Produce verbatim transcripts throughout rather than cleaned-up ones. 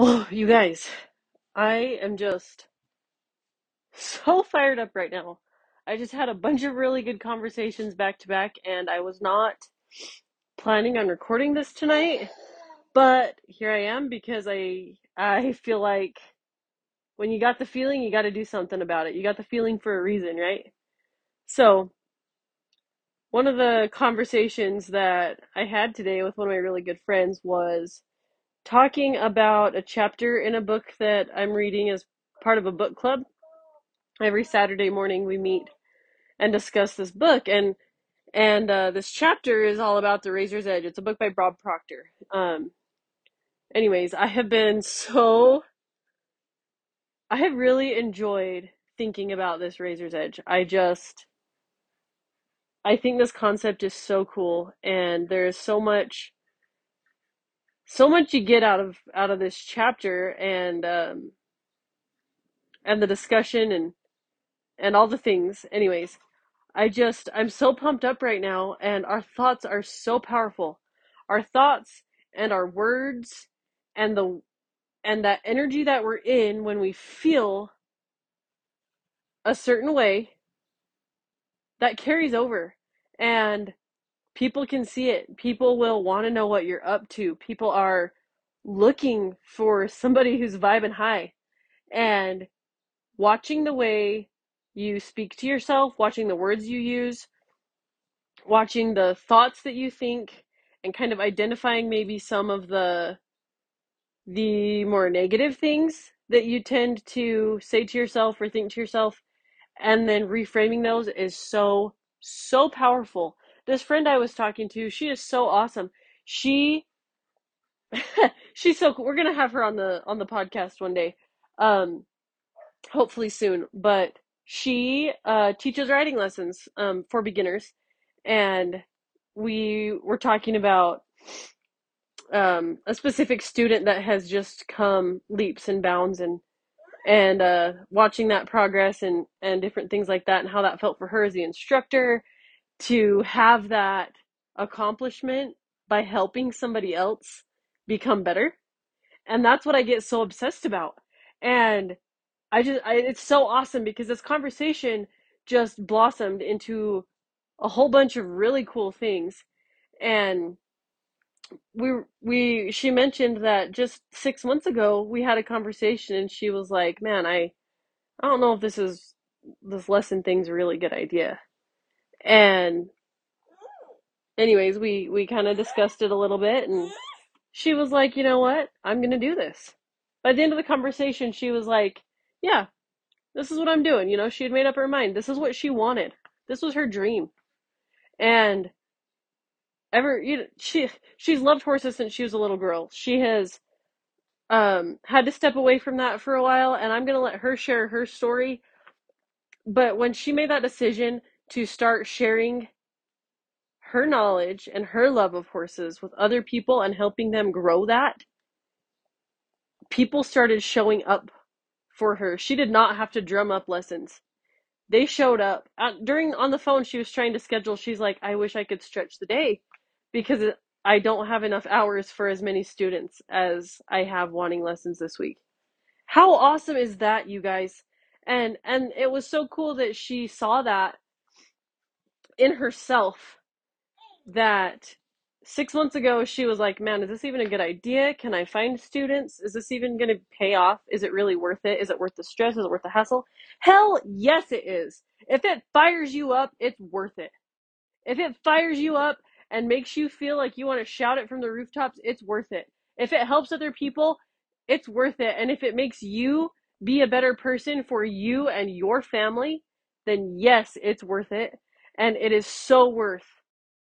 Whoa, you guys, I am just so fired up right now. I just had a bunch of really good conversations back to back, and I was not planning on recording this tonight, but here I am because I I feel like when you got the feeling, you got to do something about it. You got the feeling for a reason, right? So one of the conversations that I had today with one of my really good friends was talking about a chapter in a book that I'm reading as part of a book club. Every Saturday morning we meet and discuss this book, and and uh, this chapter is all about The Razor's Edge. It's a book by Bob Proctor. Um, anyways, I have been so, I have really enjoyed thinking about this Razor's Edge. I just, I think this concept is so cool, and there is so much So much you get out of out of this chapter, and um, and the discussion and and all the things. Anyways, I just I'm so pumped up right now, and our thoughts are so powerful. Our thoughts and our words and the and that energy that we're in when we feel a certain way, that carries over. And people can see it. People will want to know what you're up to. People are looking for somebody who's vibing high. And watching the way you speak to yourself, watching the words you use, watching the thoughts that you think, and kind of identifying maybe some of the the more negative things that you tend to say to yourself or think to yourself, and then reframing those is so, so powerful. This friend I was talking to, she is so awesome. She, she's so cool. We're gonna have her on the on the podcast one day, um, hopefully soon. But she uh, teaches writing lessons um, for beginners, and we were talking about um, a specific student that has just come leaps and bounds, and and uh, watching that progress and and different things like that, and how that felt for her as the instructor. To have that accomplishment by helping somebody else become better. And that's what I get so obsessed about. And I just, I, it's so awesome because this conversation just blossomed into a whole bunch of really cool things. And we, we, she mentioned that just six months ago we had a conversation, and she was like, man, I, I don't know if this is, this lesson thing's a really good idea. And anyways, we, we kind of discussed it a little bit, and she was like, you know what? I'm going to do this. By the end of the conversation, she was like, yeah, this is what I'm doing. You know, she had made up her mind. This is what she wanted. This was her dream. And ever, you know, she, she's loved horses since she was a little girl. She has, um, had to step away from that for a while, and I'm going to let her share her story. But when she made that decision to start sharing her knowledge and her love of horses with other people and helping them grow that, people started showing up for her. She did not have to drum up lessons. They showed up. During, on the phone, she was trying to schedule. She's like, I wish I could stretch the day because I don't have enough hours for as many students as I have wanting lessons this week. How awesome is that, you guys? And, and it was so cool that she saw that in herself, that six months ago she was like, man, is this even a good idea? Can I find students? Is this even going to pay off? Is it really worth it? Is it worth the stress? Is it worth the hassle? Hell yes it is. If it fires you up, it's worth it. If it fires you up and makes you feel like you want to shout it from the rooftops, it's worth it. If it helps other people, it's worth it. And if it makes you be a better person for you and your family, then yes, it's worth it. And it is so worth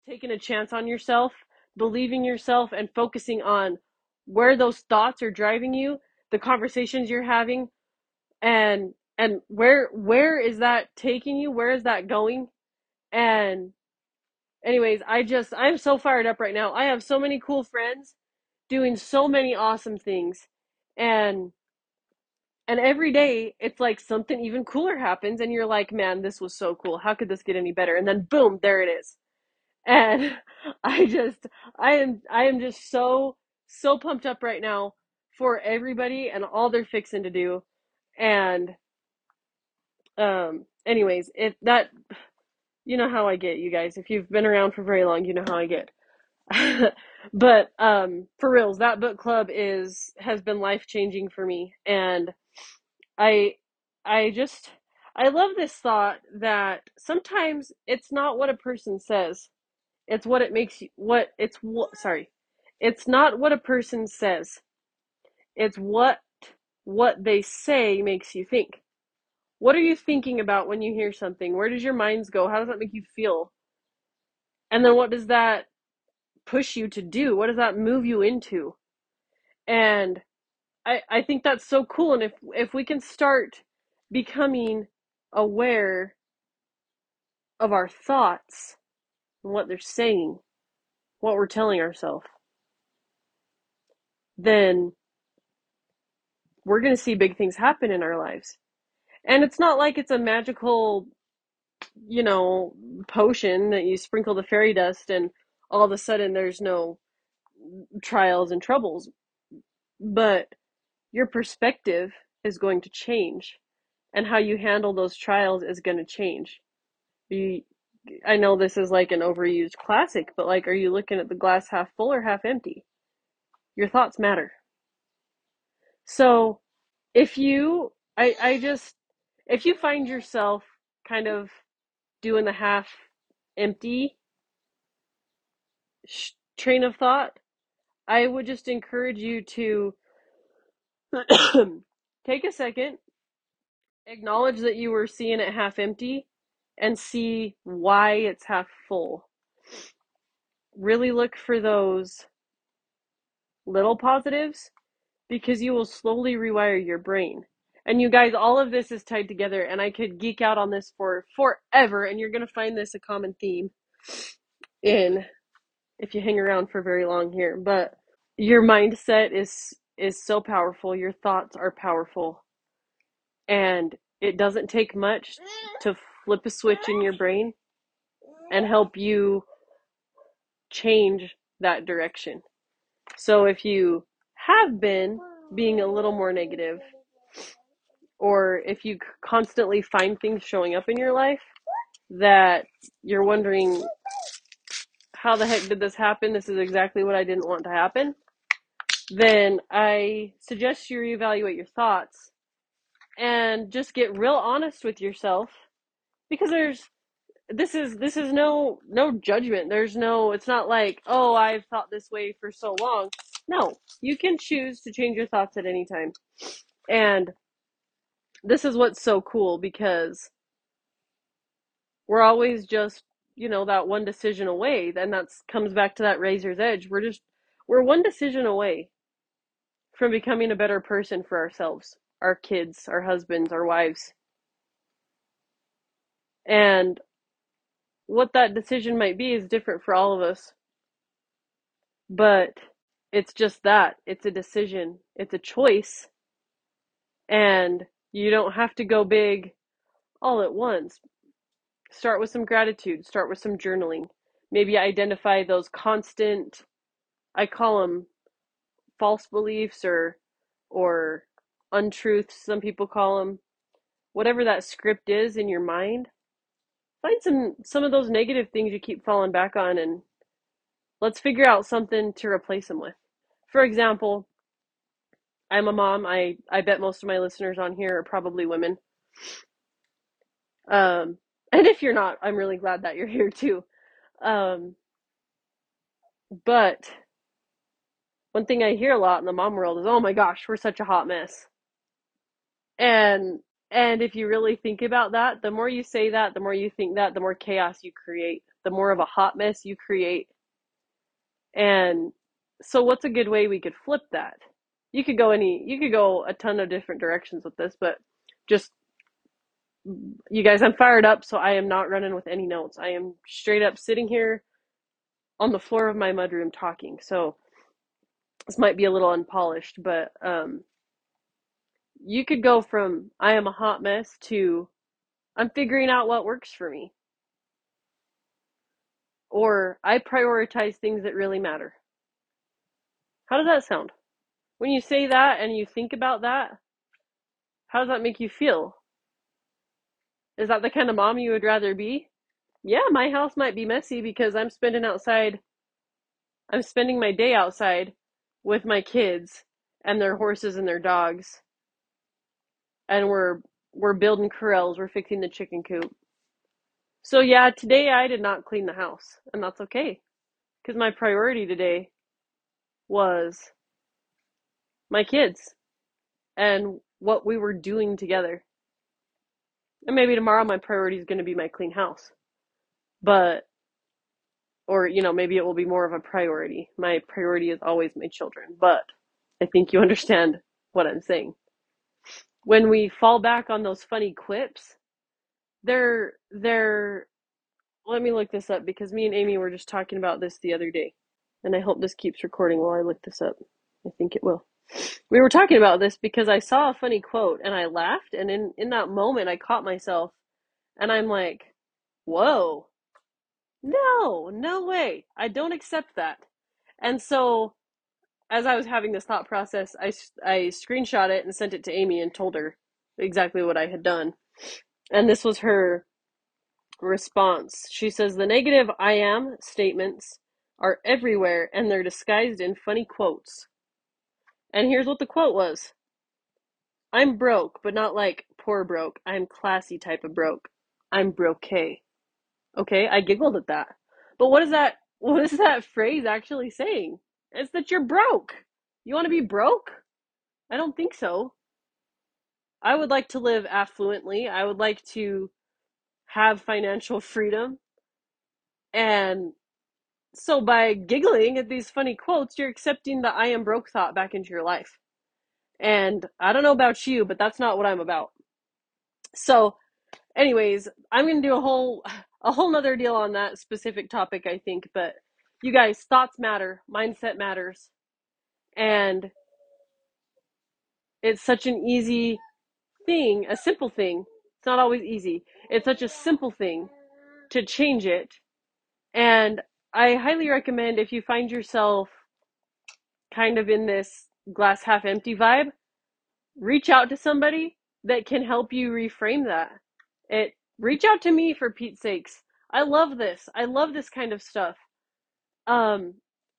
taking a chance on yourself, believing yourself, and focusing on where those thoughts are driving you, the conversations you're having, and and where where is that taking you? Where is that going? And anyways, I just, I'm so fired up right now. I have so many cool friends doing so many awesome things. And And every day, it's like something even cooler happens, and you're like, man, this was so cool. How could this get any better? And then boom, there it is. And I just, I am, I am just so, so pumped up right now for everybody and all they're fixing to do. And um, anyways, if that, you know how I get, you guys. If you've been around for very long, you know how I get. But um, for reals, that book club is has been life-changing for me. And I, I just, I love this thought that sometimes it's not what a person says. It's what it makes you, what, it's what, sorry. It's not what a person says. It's what, what they say makes you think. What are you thinking about when you hear something? Where does your minds go? How does that make you feel? And then what does that push you to do? What does that move you into? And I, I think that's so cool. And if, if we can start becoming aware of our thoughts and what they're saying, what we're telling ourselves, then we're going to see big things happen in our lives. And it's not like it's a magical, you know, potion that you sprinkle the fairy dust and all of a sudden there's no trials and troubles. But your perspective is going to change. And how you handle those trials is going to change. You, I know this is like an overused classic, but like, are you looking at the glass half full or half empty? Your thoughts matter. So if you, I, I just, if you find yourself kind of doing the half empty sh- train of thought, I would just encourage you to take a second, acknowledge that you were seeing it half empty, and see why it's half full. Really look for those little positives, because you will slowly rewire your brain. And you guys, all of this is tied together, and I could geek out on this for forever, and you're going to find this a common theme in, if you hang around for very long here. But your mindset is is so powerful. Your thoughts are powerful. And it doesn't take much to flip a switch in your brain and help you change that direction. So if you have been being a little more negative, or if you constantly find things showing up in your life that you're wondering, how the heck did this happen? This is exactly what I didn't want to happen. Then I suggest you reevaluate your thoughts and just get real honest with yourself. Because there's, this is, this is no, no judgment. There's no, it's not like, oh, I've thought this way for so long. No, you can choose to change your thoughts at any time. And this is what's so cool, because we're always just, you know, that one decision away. Then that's comes back to that razor's edge. We're just, we're one decision away from becoming a better person for ourselves, our kids, our husbands, our wives. And what that decision might be is different for all of us. But it's just that. It's a decision. It's a choice. And you don't have to go big all at once. Start with some gratitude. Start with some journaling. Maybe identify those constant, I call them false beliefs or, or untruths, some people call them. Whatever that script is in your mind. Find some, some of those negative things you keep falling back on, and let's figure out something to replace them with. For example, I'm a mom. I, I bet most of my listeners on here are probably women. Um, and if you're not, I'm really glad that you're here too. Um, but one thing I hear a lot in the mom world is, oh my gosh, we're such a hot mess. And And if you really think about that, the more you say that, the more you think that, the more chaos you create, the more of a hot mess you create. And so what's a good way we could flip that? You could go any, you could go a ton of different directions with this, but just, you guys, I'm fired up, so I am not running with any notes. I am straight up sitting here on the floor of my mudroom talking. So this might be a little unpolished, but, um, you could go from I am a hot mess to I'm figuring out what works for me. Or I prioritize things that really matter. How does that sound? When you say that and you think about that, how does that make you feel? Is that the kind of mom you would rather be? Yeah, my house might be messy because I'm spending outside, I'm spending my day outside with my kids and their horses and their dogs. And we're, we're building corrals, we're fixing the chicken coop. So yeah, today I did not clean the house, and that's okay. Because my priority today was my kids and what we were doing together. And maybe tomorrow my priority is going to be my clean house. But, or, you know, maybe it will be more of a priority. My priority is always my children, but I think you understand what I'm saying. When we fall back on those funny quips, they're, they're, let me look this up because me and Amy were just talking about this the other day. And I hope this keeps recording while I look this up. I think it will. We were talking about this because I saw a funny quote and I laughed. And in, in that moment, I caught myself and I'm like, whoa. No, no way. I don't accept that. And so as I was having this thought process, I, I screenshot it and sent it to Amy and told her exactly what I had done. And this was her response. She says, the negative I am statements are everywhere and they're disguised in funny quotes. And here's what the quote was. I'm broke, but not like poor broke. I'm classy type of broke. I'm broke-ay. Okay, I giggled at that. But what is that, what is that phrase actually saying? It's that you're broke. You want to be broke? I don't think so. I would like to live affluently. I would like to have financial freedom. And so by giggling at these funny quotes, you're accepting the I am broke thought back into your life. And I don't know about you, but that's not what I'm about. So anyways, I'm going to do a whole, a whole nother deal on that specific topic, I think. But you guys, thoughts matter, mindset matters. And it's such an easy thing, a simple thing. It's not always easy. It's such a simple thing to change it. And I highly recommend if you find yourself kind of in this glass half empty vibe, reach out to somebody that can help you reframe that. It, reach out to me for Pete's sakes. I love this. I love this kind of stuff. Um,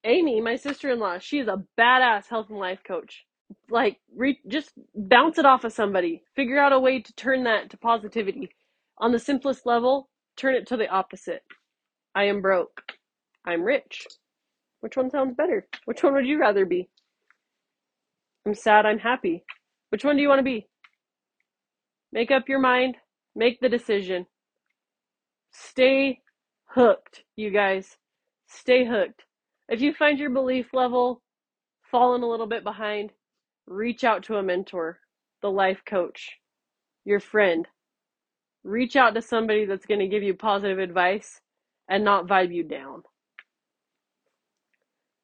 Amy, my sister-in-law, she is a badass health and life coach. Like, re- just bounce it off of somebody. Figure out a way to turn that to positivity. On the simplest level, turn it to the opposite. I am broke. I'm rich. Which one sounds better? Which one would you rather be? I'm sad. I'm happy. Which one do you want to be? Make up your mind. Make the decision. Stay hooked, you guys. Stay hooked. If you find your belief level falling a little bit behind, reach out to a mentor, the life coach, your friend. Reach out to somebody that's going to give you positive advice and not vibe you down.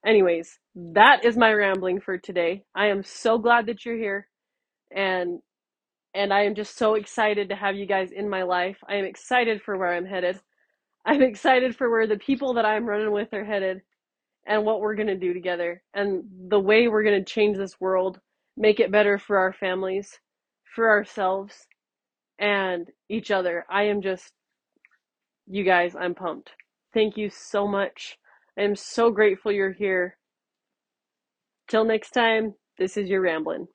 Anyways, that is my rambling for today. I am so glad that you're here. And And I am just so excited to have you guys in my life. I am excited for where I'm headed. I'm excited for where the people that I'm running with are headed and what we're going to do together and the way we're going to change this world, make it better for our families, for ourselves, and each other. I am just, you guys, I'm pumped. Thank you so much. I am so grateful you're here. Till next time, this is your Ramblin'.